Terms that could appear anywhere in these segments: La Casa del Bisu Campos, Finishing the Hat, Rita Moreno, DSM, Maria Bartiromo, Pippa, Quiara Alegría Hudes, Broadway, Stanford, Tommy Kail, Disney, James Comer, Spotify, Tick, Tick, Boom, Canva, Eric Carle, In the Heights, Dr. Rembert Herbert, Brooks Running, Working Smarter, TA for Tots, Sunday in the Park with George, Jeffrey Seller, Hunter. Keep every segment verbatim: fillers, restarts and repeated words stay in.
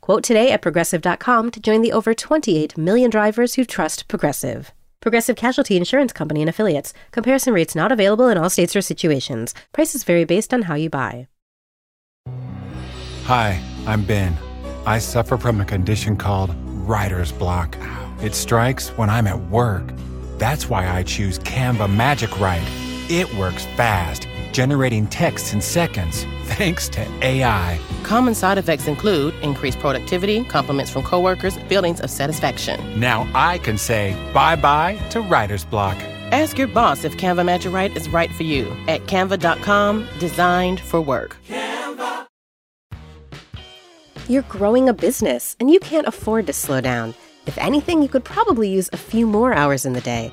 Quote today at Progressive dot com to join the over twenty-eight million drivers who trust Progressive. Progressive Casualty Insurance Company and Affiliates. Comparison rates not available in all states or situations. Prices vary based on how you buy. Hi, I'm Ben. I suffer from a condition called writer's block. It strikes when I'm at work. That's why I choose Canva Magic Write. It works fast, generating texts in seconds, thanks to A I. Common side effects include increased productivity, compliments from coworkers, feelings of satisfaction. Now I can say bye-bye to writer's block. Ask your boss if Canva Magic Write is right for you at canva dot com, designed for work. Canva. You're growing a business, and you can't afford to slow down. If anything, you could probably use a few more hours in the day.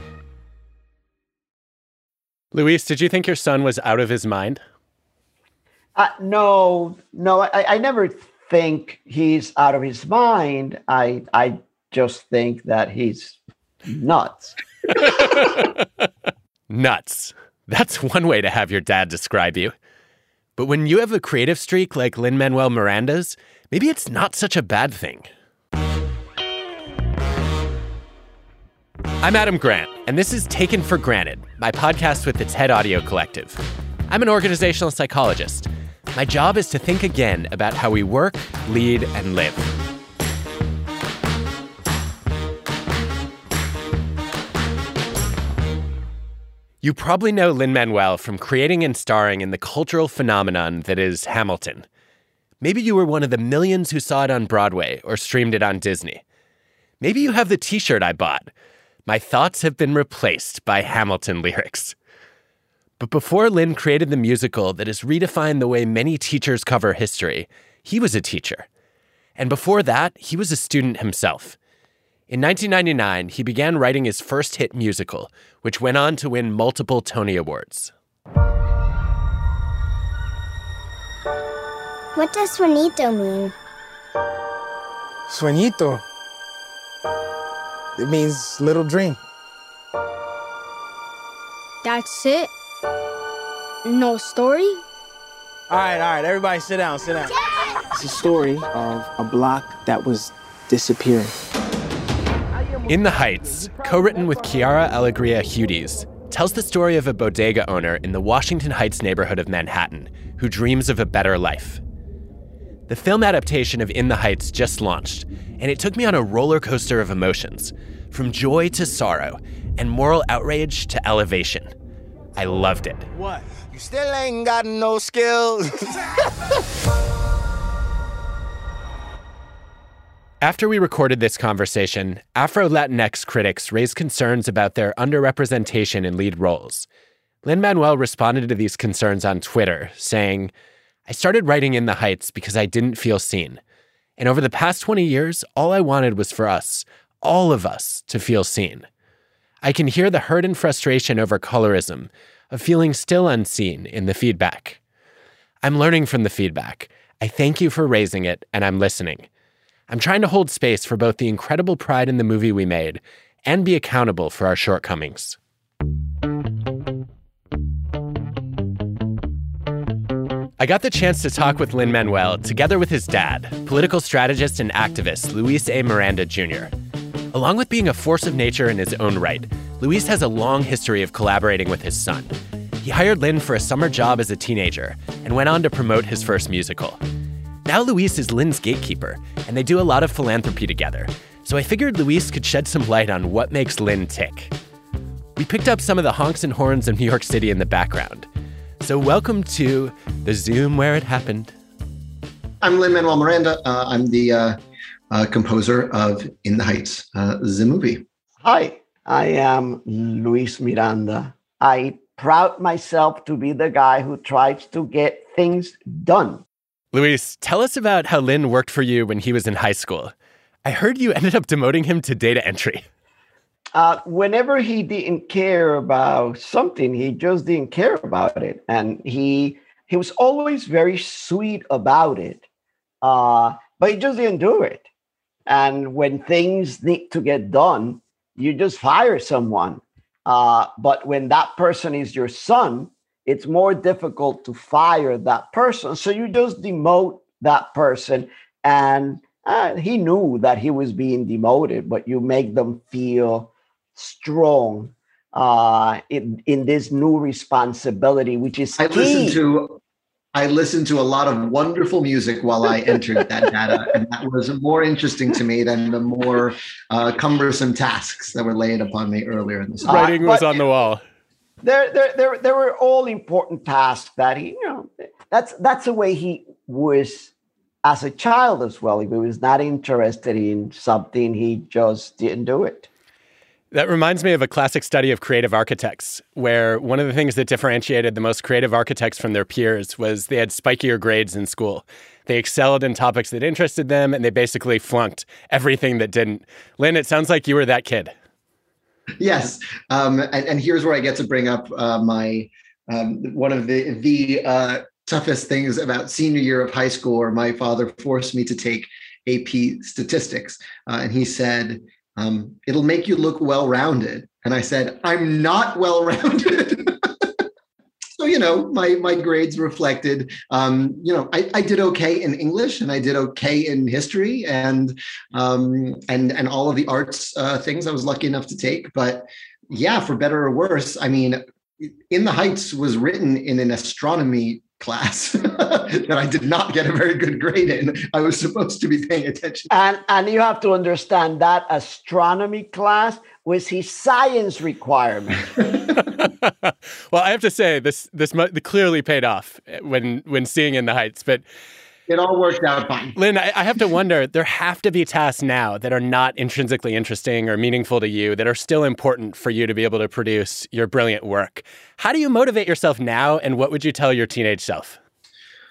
Luis, did you think your son was out of his mind? Uh, no, no, I, I never think he's out of his mind. I I just think that he's nuts. Nuts. That's one way to have your dad describe you. But when you have a creative streak like Lin-Manuel Miranda's, maybe it's not such a bad thing. I'm Adam Grant, and this is Taken for Granted, my podcast with the TED Audio Collective. I'm an organizational psychologist. My job is to think again about how we work, lead, and live. You probably know Lin-Manuel from creating and starring in the cultural phenomenon that is Hamilton. Maybe you were one of the millions who saw it on Broadway or streamed it on Disney. Maybe you have the t-shirt I bought. My thoughts have been replaced by Hamilton lyrics. But before Lin created the musical that has redefined the way many teachers cover history, he was a teacher. And before that, he was a student himself. In nineteen ninety-nine, he began writing his first hit musical, which went on to win multiple Tony Awards. What does sueñito mean? Sueñito? It means little dream. That's it? No story? All right, all right, everybody sit down, sit down. Yes! It's a story of a block that was disappearing. In the Heights, co-written with Quiara Alegría Hudes, tells the story of a bodega owner in the Washington Heights neighborhood of Manhattan who dreams of a better life. The film adaptation of In the Heights just launched, and it took me on a roller coaster of emotions, from joy to sorrow, and moral outrage to elevation. I loved it. What? You still ain't got no skills. After we recorded this conversation, Afro-Latinx critics raised concerns about their underrepresentation in lead roles. Lin-Manuel responded to these concerns on Twitter, saying, I started writing In the Heights because I didn't feel seen. And over the past twenty years, all I wanted was for us, all of us, to feel seen. I can hear the hurt and frustration over colorism, of feeling still unseen in the feedback. I'm learning from the feedback. I thank you for raising it, and I'm listening. I'm trying to hold space for both the incredible pride in the movie we made and be accountable for our shortcomings. I got the chance to talk with Lin-Manuel together with his dad, political strategist and activist Luis A. Miranda Junior Along with being a force of nature in his own right, Luis has a long history of collaborating with his son. He hired Lin for a summer job as a teenager and went on to promote his first musical. Now Luis is Lin's gatekeeper, and they do a lot of philanthropy together, so I figured Luis could shed some light on what makes Lin tick. we picked up some of the honks and horns of New York City in the background. So welcome to the Zoom Where It Happened. I'm Lin-Manuel Miranda. Uh, I'm the uh, uh, composer of In the Heights, uh, the movie. Hi, I am Luis Miranda. I proud myself to be the guy who tries to get things done. Luis, tell us about how Lin worked for you when he was in high school. I heard you ended up demoting him to data entry. Uh, whenever he didn't care about something, he just didn't care about it. And he he was always very sweet about it, uh, but he just didn't do it. And when things need to get done, you just fire someone. Uh, but when that person is your son, it's more difficult to fire that person. So you just demote that person. And uh, he knew that he was being demoted, but you make them feel strong uh, in, in this new responsibility, which is I key. Listened to, I listened to a lot of wonderful music while I entered that data. And that was more interesting to me than the more uh, cumbersome tasks that were laid upon me earlier in the summer. Writing was on the wall. There, there, there, there were all important tasks that he, you know, that's, that's the way he was as a child as well. If he was not interested in something, he just didn't do it. That reminds me of a classic study of creative architects, where one of the things that differentiated the most creative architects from their peers was they had spikier grades in school. They excelled in topics that interested them, and they basically flunked everything that didn't. Lin, it sounds like you were that kid. Yes. Um, and, and here's where I get to bring up uh, my um, one of the, the uh, toughest things about senior year of high school, where my father forced me to take A P statistics. Uh, and he said, um, it'll make you look well-rounded. And I said, I'm not well-rounded. So, you know, my my grades reflected, um, you know, I, I did okay in English and I did okay in history and um, and and all of the arts uh, things I was lucky enough to take. But yeah, for better or worse, I mean, In the Heights was written in an astronomy class that I did not get a very good grade in. I was supposed to be paying attention. And, and you have to understand that astronomy class was his science requirement. Well, I have to say this this clearly paid off when when seeing In the Heights, but it all worked out fine. Lin, I, I have to wonder, there have to be tasks now that are not intrinsically interesting or meaningful to you that are still important for you to be able to produce your brilliant work. How do you motivate yourself now, and what would you tell your teenage self?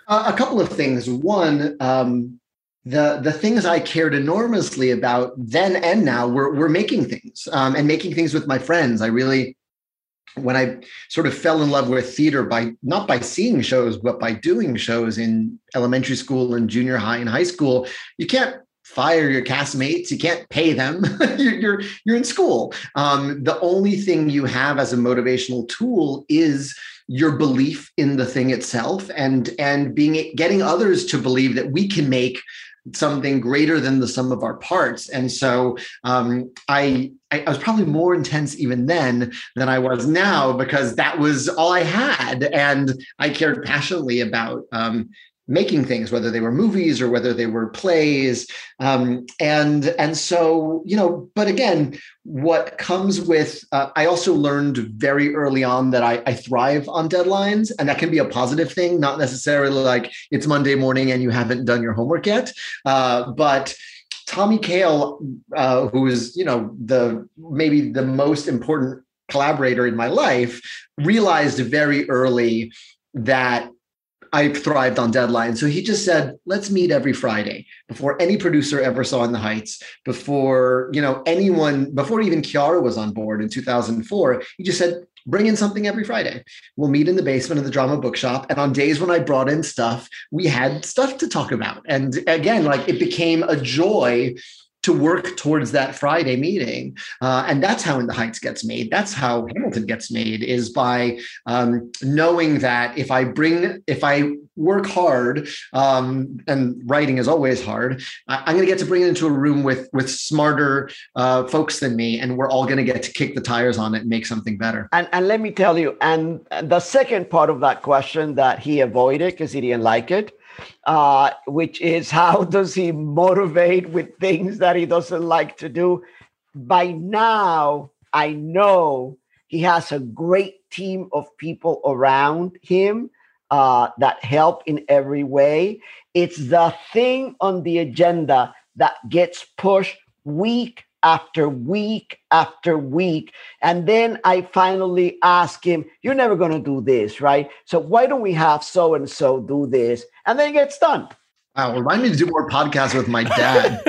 Uh, a couple of things. One, um, The the things I cared enormously about then and now were, were making things um, and making things with my friends. I really, when I sort of fell in love with theater by not by seeing shows, but by doing shows in elementary school and junior high and high school, you can't fire your castmates. You can't pay them. you're, you're, you're in school. Um, the only thing you have as a motivational tool is your belief in the thing itself and, and being getting others to believe that we can make something greater than the sum of our parts. And so um, I, I was probably more intense even then than I was now, because that was all I had. And I cared passionately about um, making things, whether they were movies or whether they were plays. Um, and, and so, you know, but again, what comes with, uh, I also learned very early on that I, I thrive on deadlines, and that can be a positive thing, not necessarily like it's Monday morning and you haven't done your homework yet. Uh, but Tommy Kail, uh, who is, you know, the, maybe the most important collaborator in my life, realized very early that I thrived on deadlines. So he just said, let's meet every Friday, before any producer ever saw In the Heights, before, you know, anyone, before even Quiara was on board in two thousand four, he just said, bring in something every Friday. We'll meet in the basement of the drama bookshop. And on days when I brought in stuff, we had stuff to talk about. And again, like, it became a joy to work towards that Friday meeting. Uh, and that's how In the Heights gets made. That's how Hamilton gets made, is by um, knowing that if I bring, if I work hard, um, and writing is always hard, I- I'm going to get to bring it into a room with, with smarter uh, folks than me. And we're all going to get to kick the tires on it and make something better. And, and let me tell you, and the second part of that question that he avoided because he didn't like it, Uh, which is, how does he motivate with things that he doesn't like to do? By now, I know He has a great team of people around him uh, that help in every way. It's the thing on the agenda that gets pushed week after week after week. And then I finally ask him, you're never going to do this, right? So why don't we have so-and-so do this? And then it gets done. Wow, remind me to do more podcasts with my dad.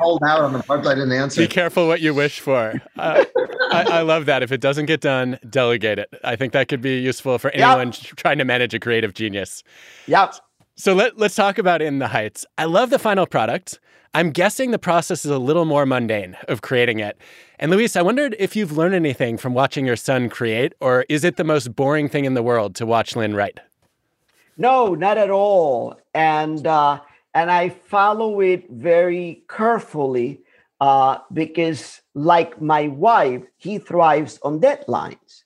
Called out on the parts I didn't answer. Be careful what you wish for. Uh, I, I love that. If it doesn't get done, delegate it. I think that could be useful for anyone yep. trying to manage a creative genius. Yep. So let, let's talk about In the Heights. I love the final product. I'm guessing the process is a little more mundane of creating it. And Luis, I wondered if you've learned anything from watching your son create, or is it the most boring thing in the world to watch Lin write? No, not at all. And uh, and I follow it very carefully uh, because, like my wife, he thrives on deadlines.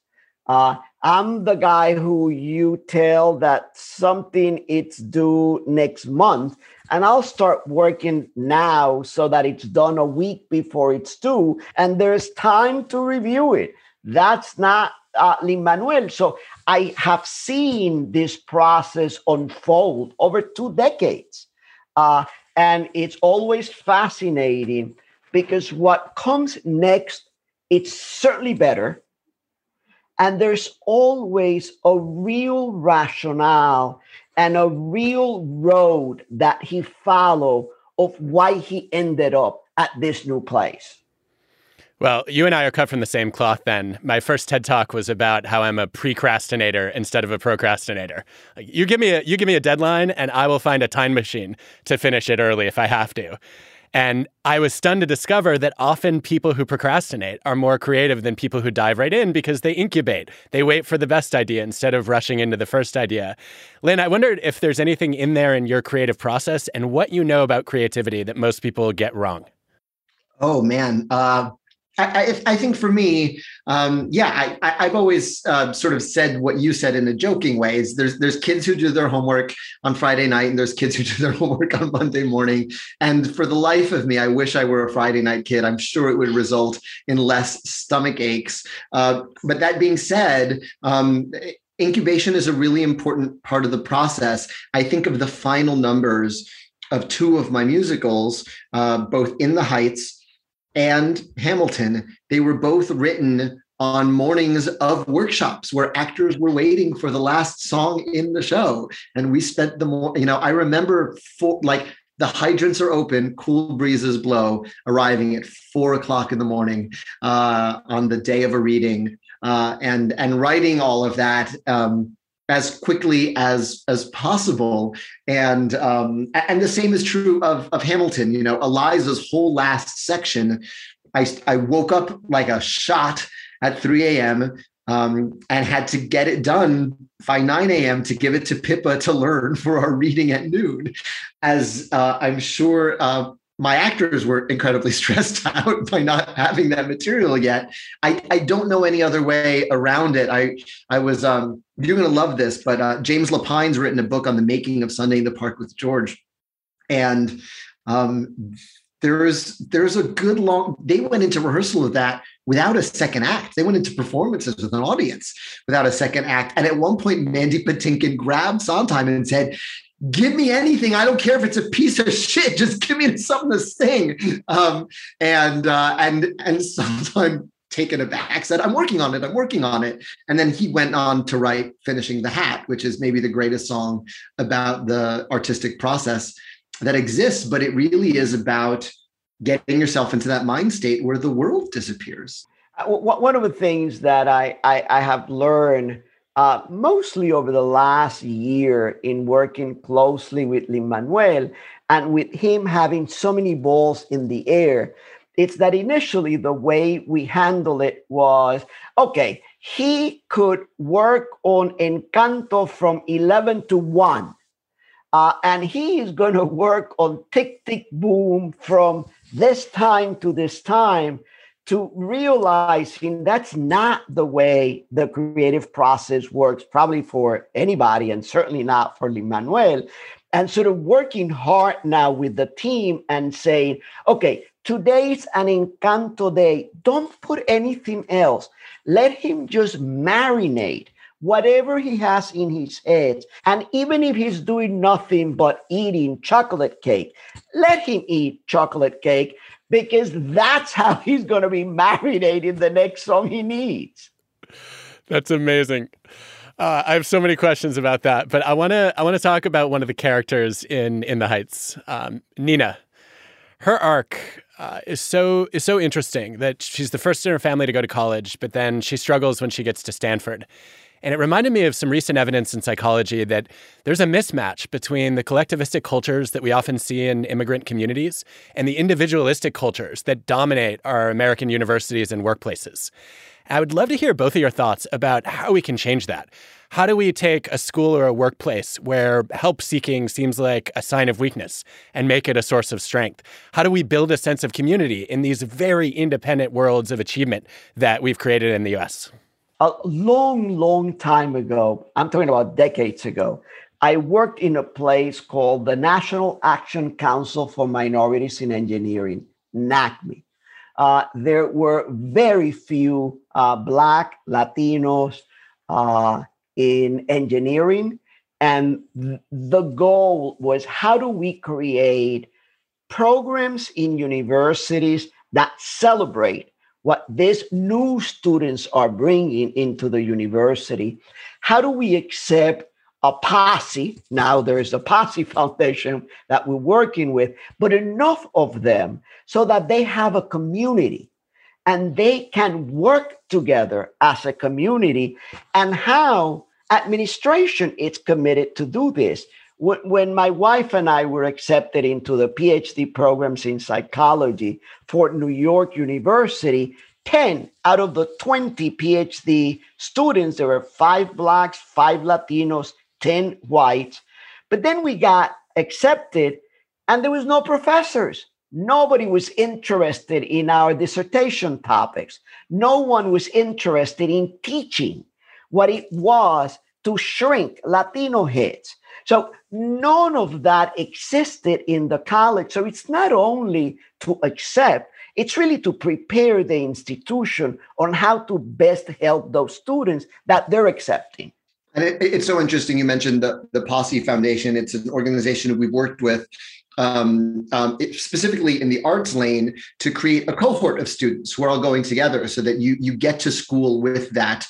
Uh, I'm the guy who you tell that something it's due next month, and I'll start working now so that it's done a week before it's due, and there's time to review it. That's not uh, Lin-Manuel. So I have seen this process unfold over two decades. Uh, and it's always fascinating because what comes next, it's certainly better. And there's always a real rationale and a real road that he followed of why he ended up at this new place. Well, you and I are cut from the same cloth then. My first TED Talk was about how I'm a precrastinator instead of a procrastinator. You give me a, you give me a deadline and I will find a time machine to finish it early if I have to. And I was stunned to discover that often people who procrastinate are more creative than people who dive right in because they incubate. They wait for the best idea instead of rushing into the first idea. Lin, I wondered if there's anything in there in your creative process and what you know about creativity that most people get wrong. Oh, man. Uh... I, I think for me, um, yeah, I, I've always uh, sort of said what you said in a joking way. Is there's there's kids who do their homework on Friday night, and there's kids who do their homework on Monday morning. And for the life of me, I wish I were a Friday night kid. I'm sure it would result in less stomach aches. Uh, but that being said, um, incubation is a really important part of the process. I think of the final numbers of two of my musicals, uh, both In the Heights and Hamilton. They were both written on mornings of workshops where actors were waiting for the last song in the show. And we spent the morning, you know, I remember full, like the hydrants are open, cool breezes blow, arriving at four o'clock in the morning uh, on the day of a reading uh, and, and writing all of that um, as quickly as, as possible. And um, and the same is true of, of Hamilton. You know, Eliza's whole last section, I, I woke up like a shot at three a.m. Um, and had to get it done by nine a.m. to give it to Pippa to learn for our reading at noon. As uh, I'm sure uh, my actors were incredibly stressed out by not having that material yet. I, I don't know any other way around it. I, I was... Um, You're going to love this, but uh, James Lapine's written a book on the making of Sunday in the Park with George. And um, there is there's a good long, they went into rehearsal of that without a second act. They went into performances with an audience without a second act. And at one point, Mandy Patinkin grabbed Sondheim and said, give me anything. I don't care if it's a piece of shit. Just give me something to sing. Um, and, uh, and, and Sondheim, taken aback, said, I'm working on it, I'm working on it. And then he went on to write Finishing the Hat, which is maybe the greatest song about the artistic process that exists, but it really is about getting yourself into that mind state where the world disappears. One of the things that I, I, I have learned uh, mostly over the last year in working closely with Lin-Manuel and with him having so many balls in the air, it's that initially the way we handle it was, okay, he could work on Encanto from eleven to one. Uh, and he is going to work on Tick, Tick, Boom from this time to this time, to realizing that's not the way the creative process works, probably for anybody and certainly not for Lin-Manuel. And sort of working hard now with the team and saying, okay, today's an Encanto day. Don't put anything else. Let him just marinate whatever he has in his head. And even if he's doing nothing but eating chocolate cake, let him eat chocolate cake, because that's how he's going to be marinating the next song he needs. That's amazing. Uh, I have so many questions about that, but I want to I want to talk about one of the characters in In the Heights, um, Nina. Her arc uh, is so is so interesting that she's the first in her family to go to college, but then she struggles when she gets to Stanford. And it reminded me of some recent evidence in psychology that there's a mismatch between the collectivistic cultures that we often see in immigrant communities and the individualistic cultures that dominate our American universities and workplaces. I would love to hear both of your thoughts about how we can change that. How do we take a school or a workplace where help-seeking seems like a sign of weakness and make it a source of strength? How do we build a sense of community in these very independent worlds of achievement that we've created in the U S? A long, long time ago, I'm talking about decades ago, I worked in a place called the National Action Council for Minorities in Engineering, N A C M E. Uh, there were very few uh, Black, Latinos uh, in engineering. And th- the goal was, how do we create programs in universities that celebrate what these new students are bringing into the university? How do we accept a posse? Now there is a Posse Foundation that we're working with, but enough of them so that they have a community and they can work together as a community, and how administration is committed to do this. When my wife and I were accepted into the PhD programs in psychology for New York University, ten out of the twenty PhD students, there were five Blacks, five Latinos, ten whites. But then we got accepted and there was no professors. Nobody was interested in our dissertation topics. No one was interested in teaching what it was to shrink Latino heads. So none of that existed in the college. So it's not only to accept, it's really to prepare the institution on how to best help those students that they're accepting. And it, it's so interesting. You mentioned the, the Posse Foundation. It's an organization that we've worked with um, um, it, specifically in the arts lane to create a cohort of students who are all going together so that you, you get to school with that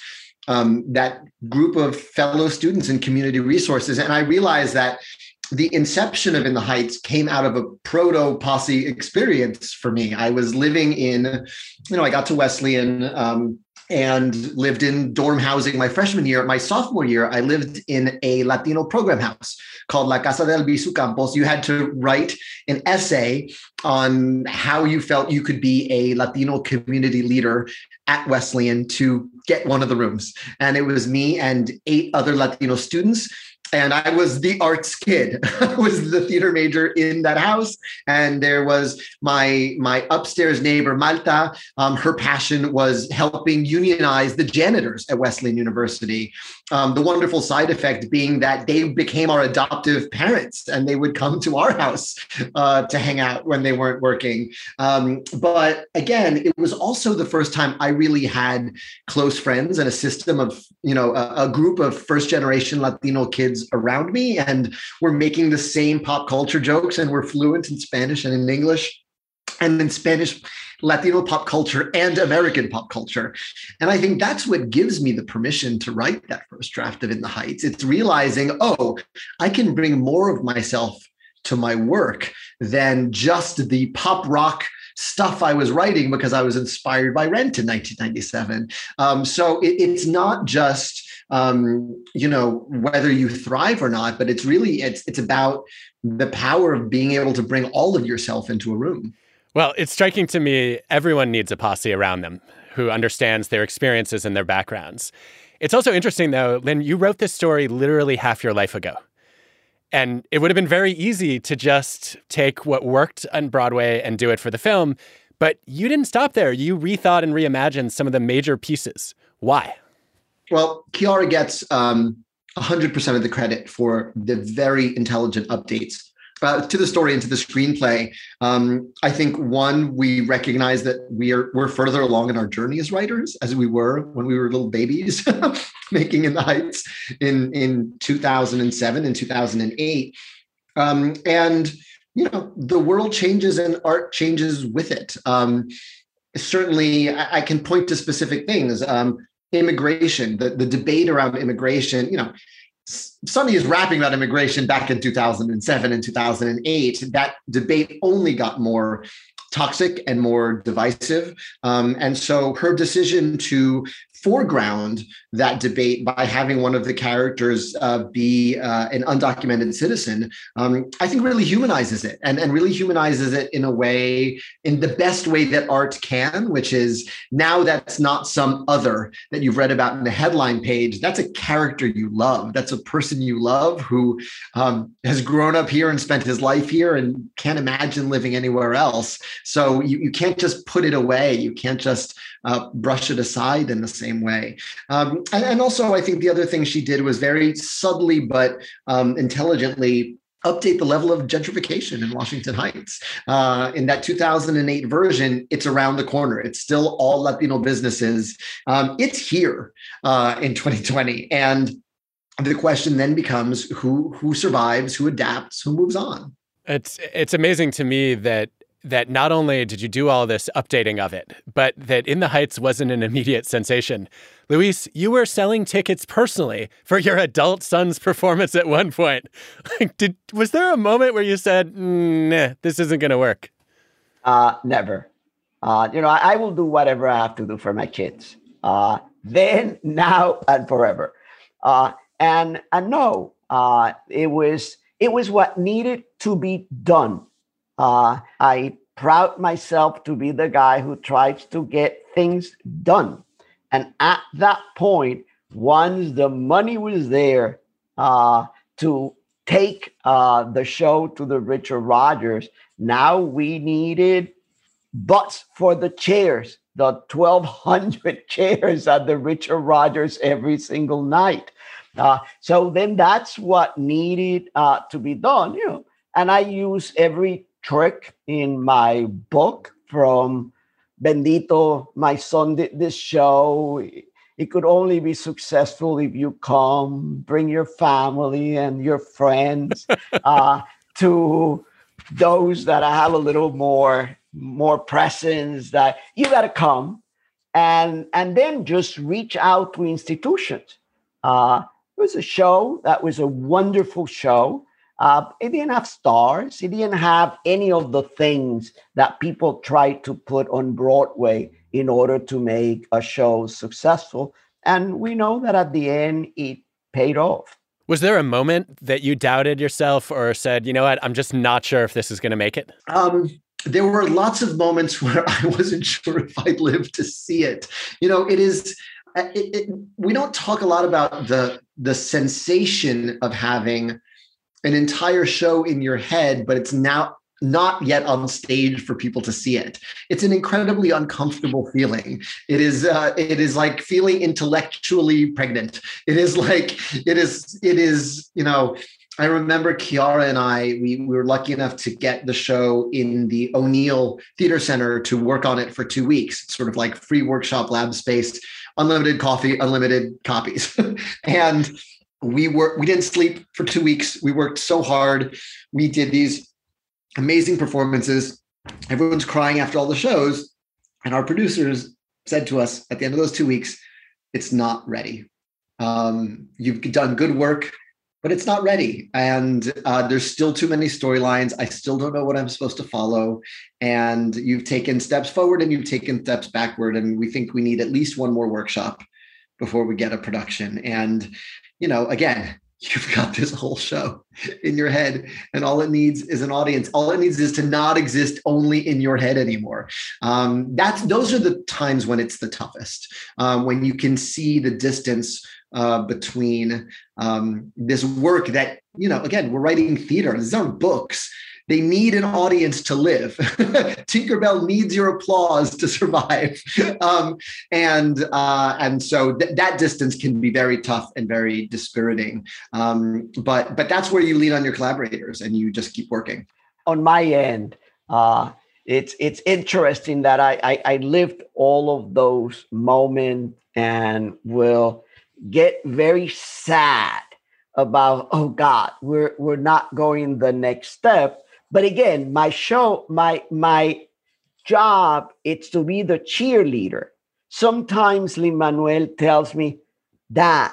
um, that group of fellow students and community resources. And I realized that the inception of In the Heights came out of a proto-Posse experience for me. I was living in, you know, I got to Wesleyan um, and lived in dorm housing my freshman year. My sophomore year, I lived in a Latino program house called La Casa del Bisu Campos. You had to write an essay on how you felt you could be a Latino community leader at Wesleyan to get one of the rooms. And it was me and eight other Latino students. And I was the arts kid. I was the theater major in that house. And there was my my upstairs neighbor, Malta. Um, her passion was helping unionize the janitors at Wesleyan University. Um, the wonderful side effect being that they became our adoptive parents and they would come to our house uh, to hang out when they weren't working. Um, but again, it was also the first time I really had close friends and a system of, you know, a, a group of first generation Latino kids around me, and we're making the same pop culture jokes, and we're fluent in Spanish and in English and in Spanish, Latino pop culture and American pop culture. And I think that's what gives me the permission to write that first draft of In the Heights. It's realizing, oh, I can bring more of myself to my work than just the pop rock stuff I was writing because I was inspired by Rent in nineteen ninety-seven. Um, so it, it's not just Um, you know, whether you thrive or not, but it's really, it's it's about the power of being able to bring all of yourself into a room. Well, it's striking to me, everyone needs a posse around them who understands their experiences and their backgrounds. It's also interesting, though, Lin, you wrote this story literally half your life ago. And it would have been very easy to just take what worked on Broadway and do it for the film, but you didn't stop there. You rethought and reimagined some of the major pieces. Why? Well, Quiara gets um, one hundred percent of the credit for the very intelligent updates Uh, to the story and to the screenplay, um, I think, one, we recognize that we are, we're further along in our journey as writers as we were when we were little babies making In the Heights in, in two thousand seven and two thousand eight. Um, and, you know, the world changes and art changes with it. Um, certainly, I, I can point to specific things. Um, immigration, the, the debate around immigration, you know, Sunday is rapping about immigration back in two thousand seven and two thousand eight. That debate only got more toxic and more divisive. Um, and so her decision to foreground that debate by having one of the characters uh, be uh, an undocumented citizen, um, I think really humanizes it and, and really humanizes it in a way, in the best way that art can, which is now that's not some other that you've read about in the headline page. That's a character you love. That's a person you love who um, has grown up here and spent his life here and can't imagine living anywhere else. So you, you can't just put it away. You can't just uh, brush it aside in the same way. Um, and, and also, I think the other thing she did was very subtly but um, intelligently update the level of gentrification in Washington Heights. Uh, in that two thousand eight version, it's around the corner. It's still all Latino businesses. Um, it's here uh, in twenty twenty. And the question then becomes who who survives, who adapts, who moves on. It's it's amazing to me that that not only did you do all this updating of it, but that In the Heights wasn't an immediate sensation. Luis, you were selling tickets personally for your adult son's performance at one point. Like, did was there a moment where you said, nah, this isn't going to work? Uh, never. Uh, you know, I, I will do whatever I have to do for my kids. Uh, then, now, and forever. Uh, and and no, uh, it was it was what needed to be done. Uh, I proud myself to be the guy who tries to get things done. And at that point, once the money was there uh, to take uh, the show to the Richard Rodgers, now we needed butts for the chairs, the twelve hundred chairs at the Richard Rodgers every single night. Uh, so then that's what needed uh, to be done, you know. And I use every trick in my book, from Bendito, my son did this show. It could only be successful if you come, bring your family and your friends, uh, to those that I have a little more, more presence, that you got to come, and, and then just reach out to institutions. Uh, it was a show that was a wonderful show. Uh, it didn't have stars. It didn't have any of the things that people try to put on Broadway in order to make a show successful. And we know that at the end, it paid off. Was there a moment that you doubted yourself or said, you know what, I'm just not sure if this is going to make it? Um, there were lots of moments where I wasn't sure if I'd live to see it. You know, it is... It, it, we don't talk a lot about the the sensation of having an entire show in your head, but it's now not yet on stage for people to see it. It's an incredibly uncomfortable feeling. It is, uh, it is like feeling intellectually pregnant. It is like, it is, it is, you know, I remember Quiara and I, we, we were lucky enough to get the show in the O'Neill Theater Center to work on it for two weeks. It's sort of like free workshop lab space, unlimited coffee, unlimited copies. And We were we didn't sleep for two weeks. We worked so hard. We did these amazing performances. Everyone's crying after all the shows. And our producers said to us at the end of those two weeks, it's not ready. Um, you've done good work, but it's not ready. And uh, there's still too many storylines. I still don't know what I'm supposed to follow. And you've taken steps forward and you've taken steps backward. And we think we need at least one more workshop before we get a production. And you know, again, you've got this whole show in your head, and all it needs is an audience. All it needs is to not exist only in your head anymore. Um, that's those are the times when it's the toughest, um, when you can see the distance uh, between um, this work that, you know, again, we're writing theater. These aren't books. They need an audience to live. Tinkerbell needs your applause to survive. um, and uh, and so th- that distance can be very tough and very dispiriting. Um, but but that's where you lean on your collaborators and you just keep working. On my end, uh, it's it's interesting that I, I I lived all of those moments and will get very sad about, oh God, we're we're not going the next step. But again, my show, my my job, it's to be the cheerleader. Sometimes Lin-Manuel tells me, "Dad,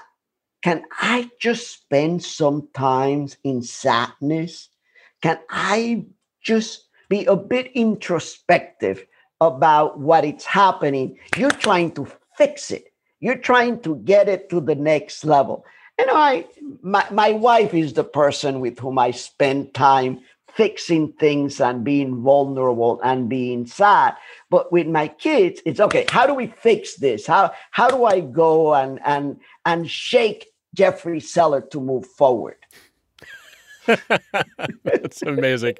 can I just spend some time in sadness? Can I just be a bit introspective about what is happening? You're trying to fix it. You're trying to get it to the next level." You know, I my, my wife is the person with whom I spend time fixing things and being vulnerable and being sad. But with my kids, it's okay, how do we fix this? How how do I go and and and shake Jeffrey Seller to move forward? That's amazing.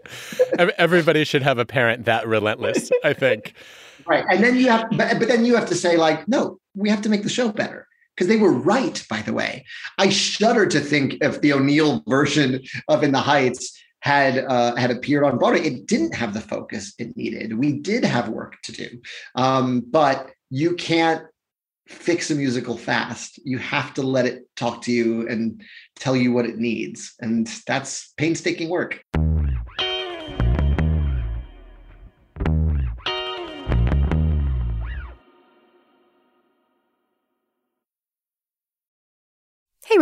Everybody should have a parent that relentless, I think. Right. And then you have but, but then you have to say, like, no, we have to make the show better. Because they were right, by the way. I shudder to think if the O'Neill version of In the Heights had uh, had appeared on Broadway, it didn't have the focus it needed. We did have work to do. Um, but you can't fix a musical fast. You have to let it talk to you and tell you what it needs. And that's painstaking work. Hey,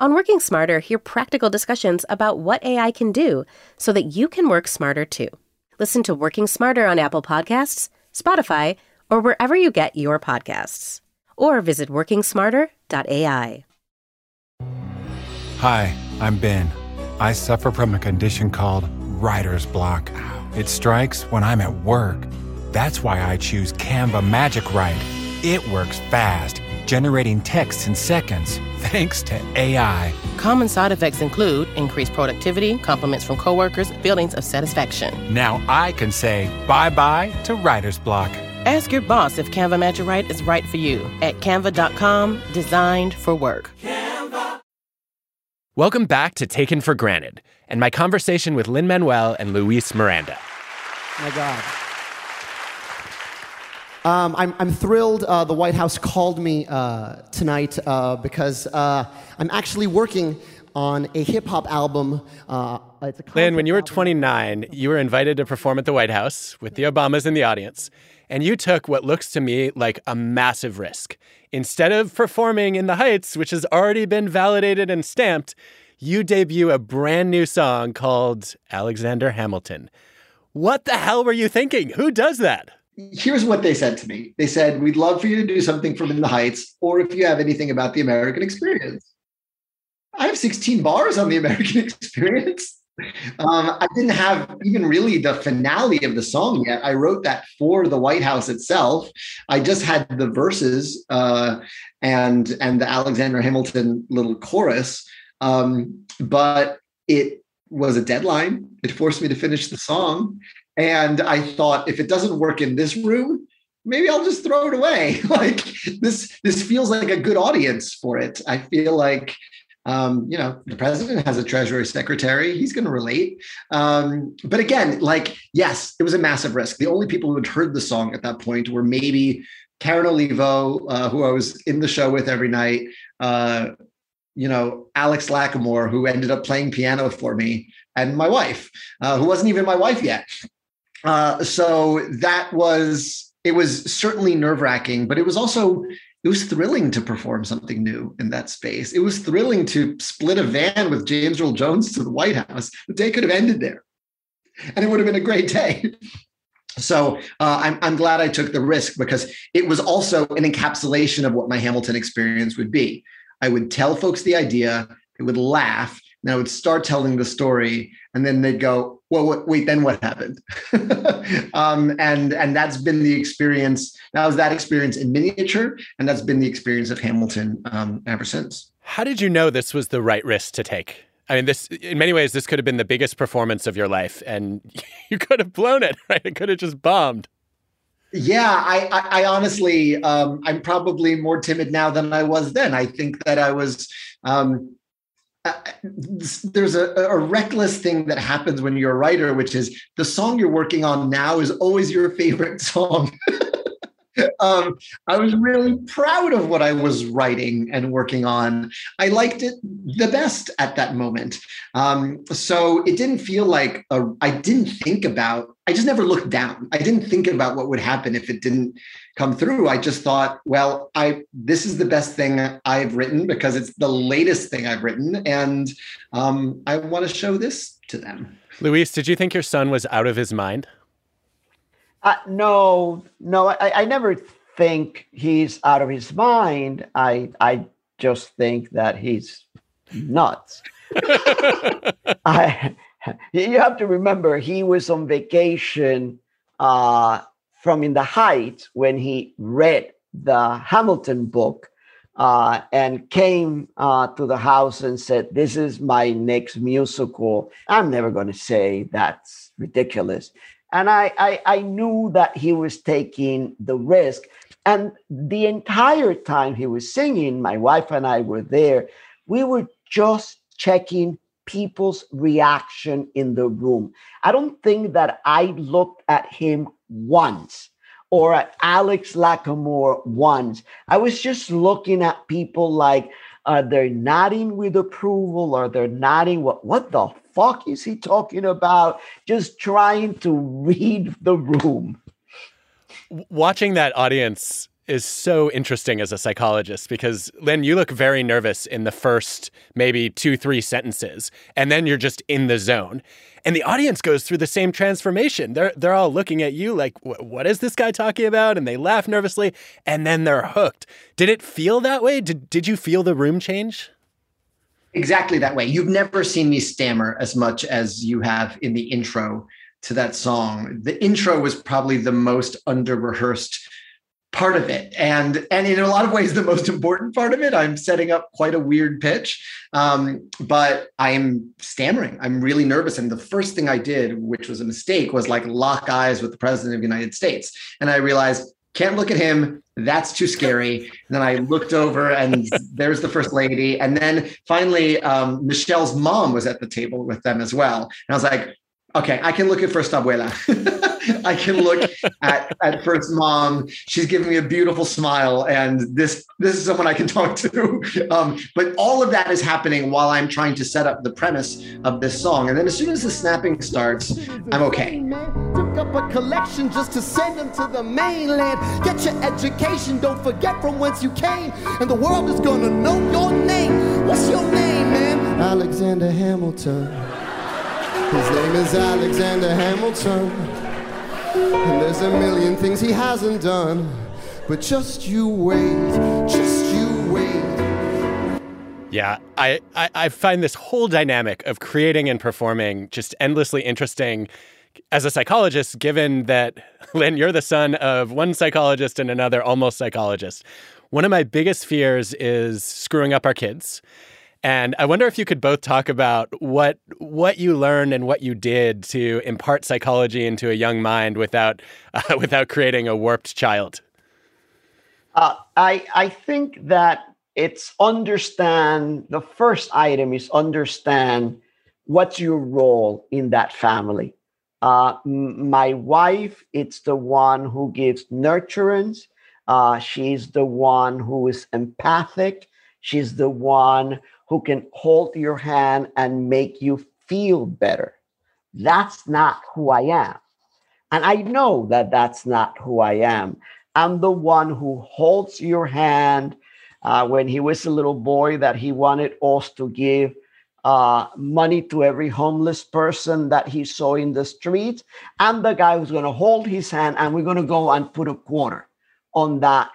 On Working Smarter, hear practical discussions about what A I can do so that you can work smarter too. Listen to Working Smarter on Apple Podcasts, Spotify, or wherever you get your podcasts. Or visit working smarter dot a i. Hi, I'm Ben. I suffer from a condition called writer's block. It strikes when I'm at work. That's why I choose Canva Magic Write. It works fast, generating texts in seconds, thanks to A I. Common side effects include increased productivity, compliments from coworkers, feelings of satisfaction. Now I can say bye-bye to writer's block. Ask your boss if Canva Magic Write is right for you at canva dot com, designed for work. Canva. Welcome back to Taken for Granted and my conversation with Lin-Manuel and Luis Miranda. My God. Um, I'm, I'm thrilled uh, the White House called me uh, tonight uh, because uh, I'm actually working on a hip-hop album. Uh, it's a Lin, when you were twenty-nine, you were invited to perform at the White House with the Obamas in the audience, and you took what looks to me like a massive risk. Instead of performing In the Heights, which has already been validated and stamped, you debut a brand new song called Alexander Hamilton. What the hell were you thinking? Who does that? Here's what they said to me. They said, we'd love for you to do something from In the Heights, or if you have anything about the American experience. I have sixteen bars on the American experience. Um, I didn't have even really the finale of the song yet. I wrote that for the White House itself. I just had the verses uh, and, and the Alexander Hamilton little chorus, um, but it was a deadline. It forced me to finish the song. And I thought, if it doesn't work in this room, maybe I'll just throw it away. Like this, this feels like a good audience for it. I feel like, um, you know, the president has a Treasury secretary. He's going to relate. Um, but again, like, yes, it was a massive risk. The only people who had heard the song at that point were maybe Karen Olivo, uh, who I was in the show with every night, uh, you know, Alex Lacamoire, who ended up playing piano for me, and my wife, uh, who wasn't even my wife yet. Uh, so that was, it was certainly nerve-wracking, but it was also, it was thrilling to perform something new in that space. It was thrilling to split a van with James Earl Jones to the White House. The day could have ended there, and it would have been a great day. So uh, I'm, I'm glad I took the risk, because it was also an encapsulation of what my Hamilton experience would be. I would tell folks the idea, they would laugh, and I would start telling the story, and then they'd go, well, what, wait, then what happened? um, and, and that's been the experience. That was that experience in miniature, and that's been the experience of Hamilton um, ever since. How did you know this was the right risk to take? I mean, this, in many ways, this could have been the biggest performance of your life, and you could have blown it, right? It could have just bombed. Yeah, I, I, I honestly, um, I'm probably more timid now than I was then. I think that I was, um, uh, there's a, a reckless thing that happens when you're a writer, which is the song you're working on now is always your favorite song. Um, I was really proud of what I was writing and working on. I liked it the best at that moment. Um, so it didn't feel like a, I didn't think about, I just never looked down. I didn't think about what would happen if it didn't come through. I just thought, well, I this is the best thing I've written because it's the latest thing I've written. And um, I want to show this to them. Luis, did you think your son was out of his mind? Uh, no, no, I, I never think he's out of his mind. I I just think that he's nuts. I, you have to remember, he was on vacation uh, from In the Heights when he read the Hamilton book uh, and came uh, to the house and said, this is my next musical. I'm never going to say that's ridiculous. And I, I, I knew that he was taking the risk. And the entire time he was singing, my wife and I were there. We were just checking people's reaction in the room. I don't think that I looked at him once or at Alex Lacamoire once. I was just looking at people like, are they nodding with approval? Are they nodding? What, what the fuck is he talking about? Just trying to read the room. Watching that audience is so interesting as a psychologist, because, Lin, you look very nervous in the first maybe two, three sentences, and then you're just in the zone. And the audience goes through the same transformation. They're, they're all looking at you like, what is this guy talking about? And they laugh nervously, and then they're hooked. Did it feel that way? Did, did you feel the room change? Exactly that way. You've never seen me stammer as much as you have in the intro to that song. The intro was probably the most under-rehearsed part of it. And, and in a lot of ways, the most important part of it. I'm setting up quite a weird pitch, um, but I'm stammering. I'm really nervous. And the first thing I did, which was a mistake, was like lock eyes with the president of the United States. And I realized, can't look at him. That's too scary. And then I looked over and there's the first lady. And then finally, um, Michelle's mom was at the table with them as well. And I was like, okay, I can look at First Abuela. I can look at, at First Mom. She's giving me a beautiful smile. And this, this is someone I can talk to. Um, but all of that is happening while I'm trying to set up the premise of this song. And then as soon as the snapping starts, I'm okay. Pick up a collection just to send them to the mainland. Get your education. Don't forget from whence you came. And the world is going to know your name. What's your name, man? Alexander Hamilton. His name is Alexander Hamilton, and there's a million things he hasn't done, but just you wait, just you wait. Yeah, I, I, I find this whole dynamic of creating and performing just endlessly interesting as a psychologist, given that, Lin, you're the son of one psychologist and another almost psychologist. One of my biggest fears is screwing up our kids. And I wonder if you could both talk about what what you learned and what you did to impart psychology into a young mind without uh, without creating a warped child. Uh, I I think that it's understand, the first item is understand what's your role in that family. Uh, my wife, it's the one who gives nurturance. Uh, she's the one who is empathic. She's the one who can hold your hand and make you feel better. That's not who I am. And I know that that's not who I am. I'm the one who holds your hand. Uh, when he was a little boy that he wanted us to give uh, money to every homeless person that he saw in the street. I'm the guy who's going to hold his hand, and we're going to go and put a quarter on that.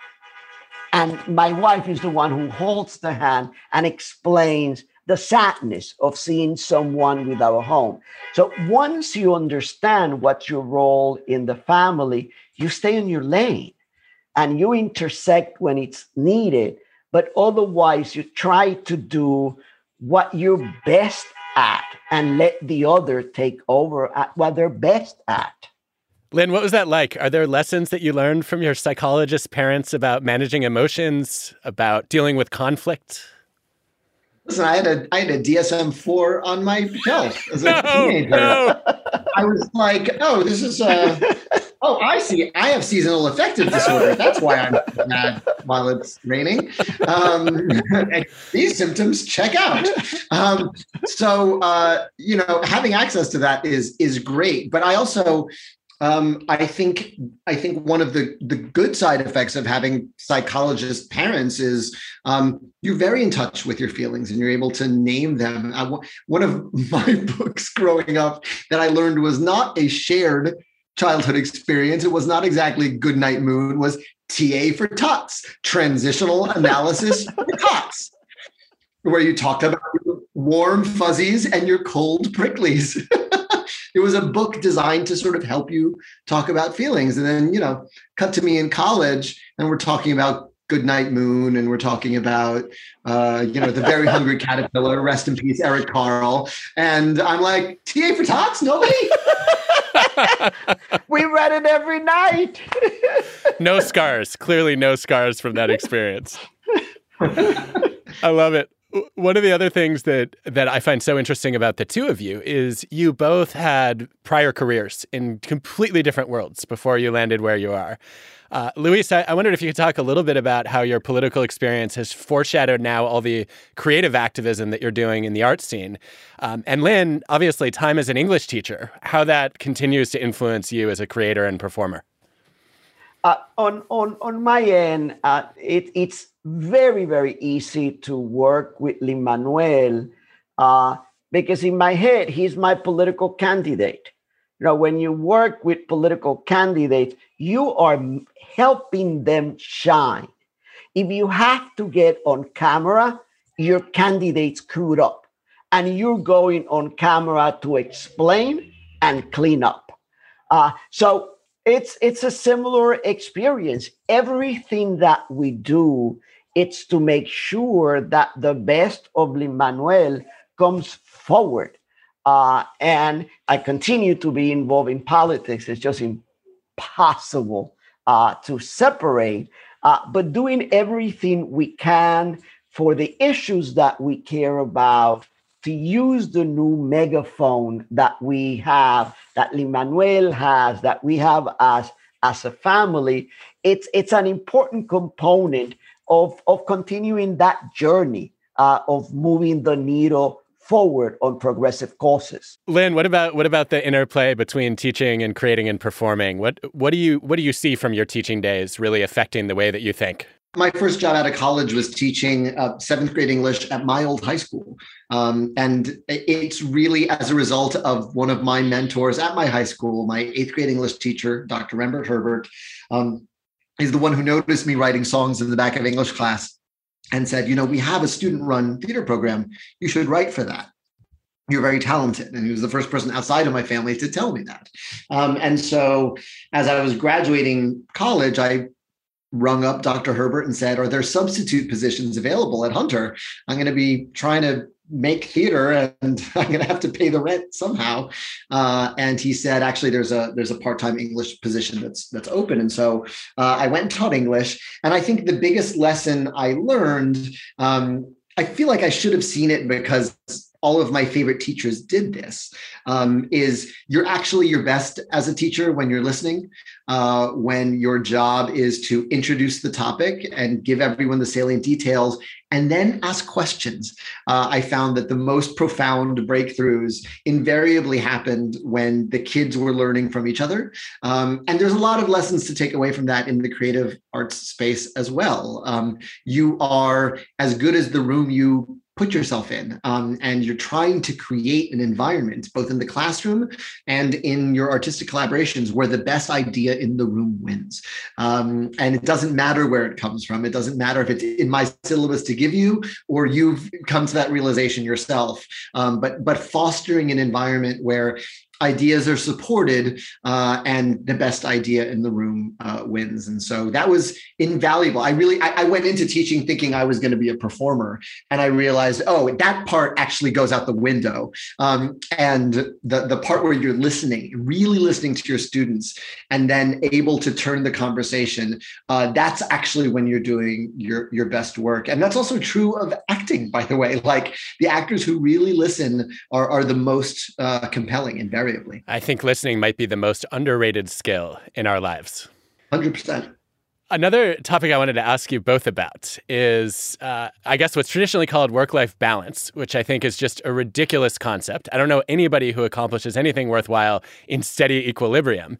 And my wife is the one who holds the hand and explains the sadness of seeing someone without a home. So once you understand what your role in the family, you stay in your lane and you intersect when it's needed. But otherwise, you try to do what you're best at and let the other take over at what they're best at. Lin, what was that like? Are there lessons that you learned from your psychologist parents about managing emotions, about dealing with conflict? Listen, I had a I had a D S M four on my shelf as a no, teenager. No. I was like, oh, this is uh oh, I see. I have seasonal affective disorder. That's why I'm mad while it's raining. Um, and these symptoms check out. Um, so uh, you know, having access to that is is great. But I also Um, I think I think one of the, the good side effects of having psychologist parents is um, you're very in touch with your feelings and you're able to name them. I, one of my books growing up that I learned was not a shared childhood experience. It was not exactly Goodnight Moon. It was T A for Tots, Transitional Analysis for Tots, where you talked about your warm fuzzies and your cold pricklies. It was a book designed to sort of help you talk about feelings. And then, you know, cut to me in college and we're talking about Goodnight Moon and we're talking about, uh, you know, The Very Hungry Caterpillar, rest in peace, Eric Carle. And I'm like, T A for Tots? Nobody? We read it every night. No scars. Clearly no scars from that experience. I love it. One of the other things that, that I find so interesting about the two of you is you both had prior careers in completely different worlds before you landed where you are. Uh, Luis, I, I wondered if you could talk a little bit about how your political experience has foreshadowed now all the creative activism that you're doing in the art scene. Um, and Lin, obviously, time as an English teacher, how that continues to influence you as a creator and performer. Uh, on on on my end, uh, it, it's very, very easy to work with Lin-Manuel uh, because in my head, he's my political candidate. You know, when you work with political candidates, you are helping them shine. If you have to get on camera, your candidate's screwed up and you're going on camera to explain and clean up. Uh, so It's it's a similar experience. Everything that we do, it's to make sure that the best of Lin-Manuel comes forward. Uh, and I continue to be involved in politics. It's just impossible uh, to separate. Uh, but doing everything we can for the issues that we care about, to use the new megaphone that we have, that Lin-Manuel has, that we have as, as a family, it's it's an important component of, of continuing that journey uh, of moving the needle forward on progressive causes. Lin, what about what about the interplay between teaching and creating and performing? What what do you what do you see from your teaching days really affecting the way that you think? My first job out of college was teaching uh, seventh grade English at my old high school. Um, and it's really as a result of one of my mentors at my high school, my eighth grade English teacher, Doctor Rembert Herbert, um, is the one who noticed me writing songs in the back of English class and said, you know, we have a student-run theater program. You should write for that. You're very talented. And he was the first person outside of my family to tell me that. Um, and so as I was graduating college, I rung up Doctor Herbert and said, are there substitute positions available at Hunter? I'm going to be trying to make theater and I'm going to have to pay the rent somehow. Uh, and he said, actually, there's a there's a part-time English position that's that's open. And so uh, I went and taught English. And I think the biggest lesson I learned, um, I feel like I should have seen it because all of my favorite teachers did this, um, is you're actually your best as a teacher when you're listening, uh, when your job is to introduce the topic and give everyone the salient details, and then ask questions. Uh, I found that the most profound breakthroughs invariably happened when the kids were learning from each other. Um, and there's a lot of lessons to take away from that in the creative arts space as well. Um, you are as good as the room you put yourself in. Um, and you're trying to create an environment, both in the classroom and in your artistic collaborations, where the best idea in the room wins. Um, and it doesn't matter where it comes from. It doesn't matter if it's in my syllabus to give you, or you've come to that realization yourself. Um, but, but fostering an environment where ideas are supported, uh, and the best idea in the room uh, wins. And so that was invaluable. I really, I, I went into teaching thinking I was going to be a performer, and I realized, oh, that part actually goes out the window. Um, and the, the part where you're listening, really listening to your students, and then able to turn the conversation, uh, that's actually when you're doing your, your best work. And that's also true of acting, by the way. Like, the actors who really listen are, are the most uh, compelling and very Variably. I think listening might be the most underrated skill in our lives. one hundred percent. Another topic I wanted to ask you both about is, uh, I guess, what's traditionally called work-life balance, which I think is just a ridiculous concept. I don't know anybody who accomplishes anything worthwhile in steady equilibrium.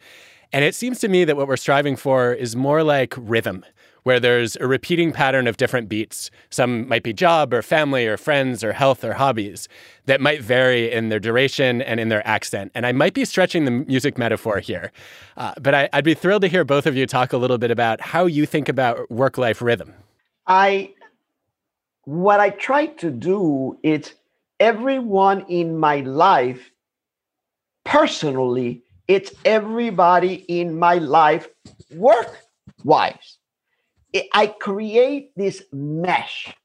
And it seems to me that what we're striving for is more like rhythm, where there's a repeating pattern of different beats. Some might be job or family or friends or health or hobbies that might vary in their duration and in their accent. And I might be stretching the music metaphor here, uh, but I, I'd be thrilled to hear both of you talk a little bit about how you think about work-life rhythm. I, what I try to do is everyone in my life, personally, it's everybody in my life work-wise. I create this mesh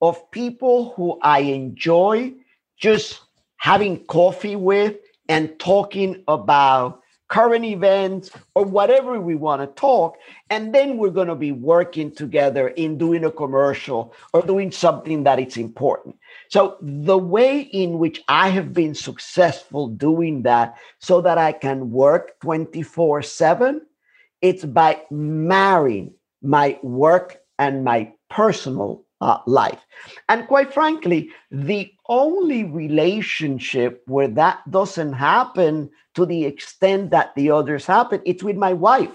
of people who I enjoy just having coffee with and talking about current events or whatever we want to talk. And then we're going to be working together in doing a commercial or doing something that is important. So the way in which I have been successful doing that so that I can work twenty-four seven, it's by marrying my work and my personal uh, life. And quite frankly, the only relationship where that doesn't happen to the extent that the others happen, it's with my wife,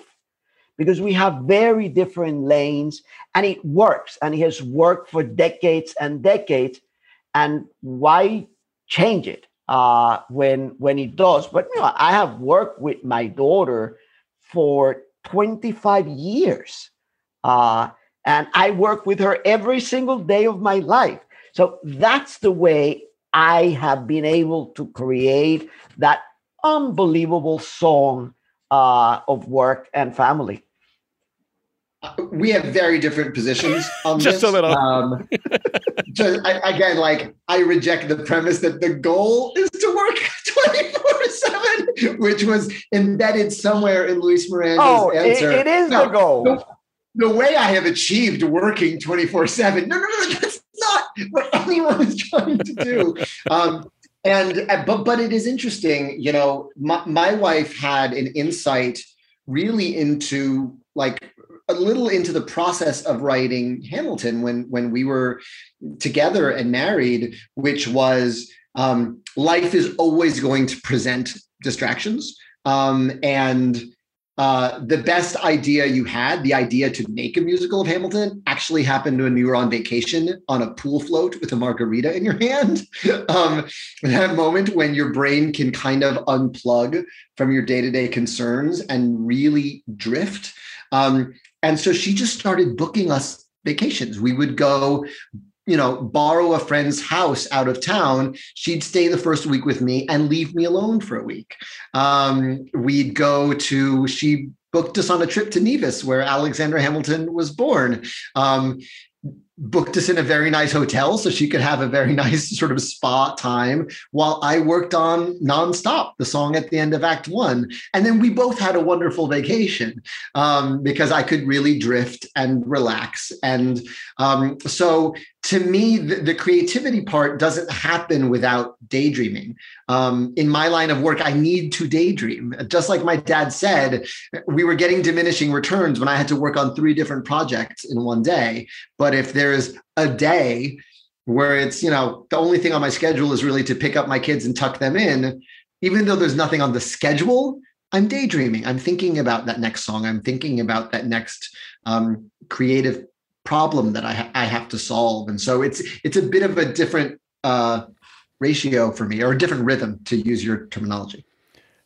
because we have very different lanes, and it works, and it has worked for decades and decades. And why change it uh, when, when it does? But you know, I have worked with my daughter for twenty-five years. Uh, and I work with her every single day of my life. So that's the way I have been able to create that unbelievable song uh, of work and family. We have very different positions on just this. Just a little. Um, just, I, again, like, I reject the premise that the goal is to work twenty-four seven, which was embedded somewhere in Luis Miranda's oh, answer. It, it is no, the goal. No, the way I have achieved working twenty-four seven, no, no, no, that's not what anyone is trying to do. Um, and but but it is interesting, you know, my, my wife had an insight really into, like, a little into the process of writing Hamilton when, when we were together and married, which was um, life is always going to present distractions. Um, and Uh, the best idea you had, the idea to make a musical of Hamilton, actually happened when you were on vacation on a pool float with a margarita in your hand. um, that moment when your brain can kind of unplug from your day-to-day concerns and really drift. Um, and so she just started booking us vacations. We would go, you know, borrow a friend's house out of town. She'd stay the first week with me and leave me alone for a week. Um, we'd go to, she booked us on a trip to Nevis where Alexander Hamilton was born. Um, booked us in a very nice hotel so she could have a very nice sort of spa time while I worked on Nonstop, the song at the end of Act One. And then we both had a wonderful vacation um, because I could really drift and relax. And um, so to me, the, the creativity part doesn't happen without daydreaming. Um, in my line of work, I need to daydream. Just like my dad said, we were getting diminishing returns when I had to work on three different projects in one day. But if there is a day where it's, you know, the only thing on my schedule is really to pick up my kids and tuck them in, even though there's nothing on the schedule, I'm daydreaming. I'm thinking about that next song. I'm thinking about that next um, creative problem that I, ha- I have to solve. And so it's it's a bit of a different uh, ratio for me, or a different rhythm, to use your terminology.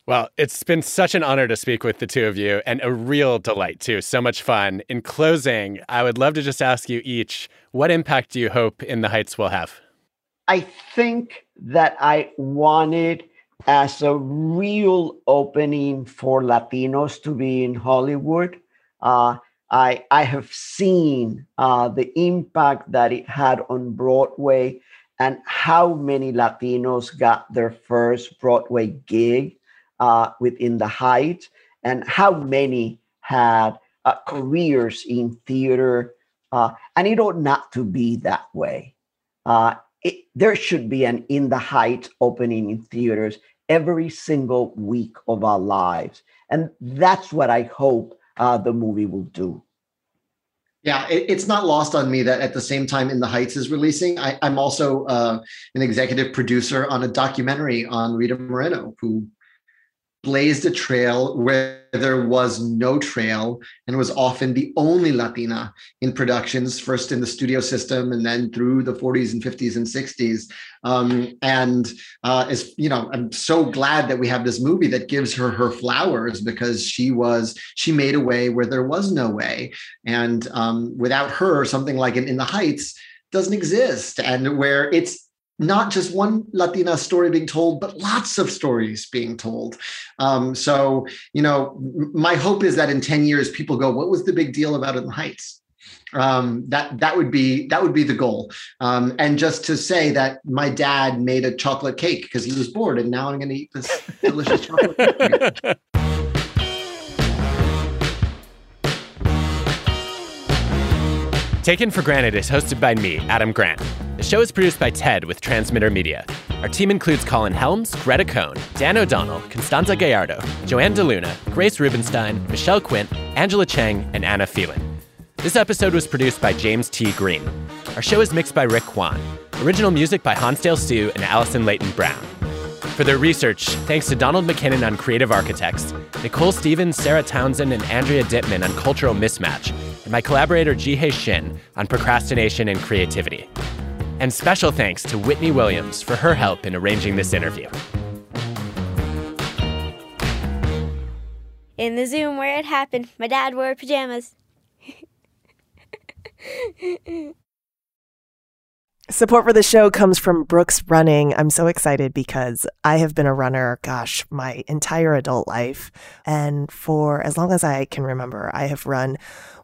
Well, it's been such an honor to speak with the two of you, and a real delight, too. So much fun. In closing, I would love to just ask you each, what impact do you hope In the Heights will have? I think that I wanted, as a real opening for Latinos to be in Hollywood, uh, I, I have seen uh, the impact that it had on Broadway and how many Latinos got their first Broadway gig Uh, within the Heights, and how many had uh, careers in theater. Uh, and it ought not to be that way. Uh, it, there should be an In the Heights opening in theaters every single week of our lives. And that's what I hope uh, the movie will do. Yeah, it, it's not lost on me that at the same time In the Heights is releasing, I, I'm also uh, an executive producer on a documentary on Rita Moreno, who blazed a trail where there was no trail and was often the only Latina in productions, first in the studio system and then through the forties and fifties and sixties. Um, and uh, as you know, I'm so glad that we have this movie that gives her her flowers, because she was she made a way where there was no way. And um, without her, something like an In the Heights doesn't exist, and where it's not just one Latina story being told, but lots of stories being told. Um, so, you know, my hope is that in ten years, people go, what was the big deal about In the Heights? Um, that that would be that would be the goal. Um, and just to say that my dad made a chocolate cake because he was bored, and now I'm going to eat this delicious chocolate cake. Taken for Granted is hosted by me, Adam Grant. The show is produced by TED with Transmitter Media. Our team includes Colin Helms, Greta Cohn, Dan O'Donnell, Constanza Gallardo, Joanne DeLuna, Grace Rubenstein, Michelle Quint, Angela Cheng, and Anna Phelan. This episode was produced by James T. Green. Our show is mixed by Rick Kwan. Original music by Hansdale Sue and Allison Leighton Brown. For their research, thanks to Donald McKinnon on Creative Architects, Nicole Stevens, Sarah Townsend, and Andrea Dittman on Cultural Mismatch, and my collaborator Jihei Shin on Procrastination and Creativity. And special thanks to Whitney Williams for her help in arranging this interview. In the Zoom where it happened, my dad wore pajamas. Support for the show comes from Brooks Running. I'm so excited because I have been a runner, gosh, my entire adult life. And for as long as I can remember, I have run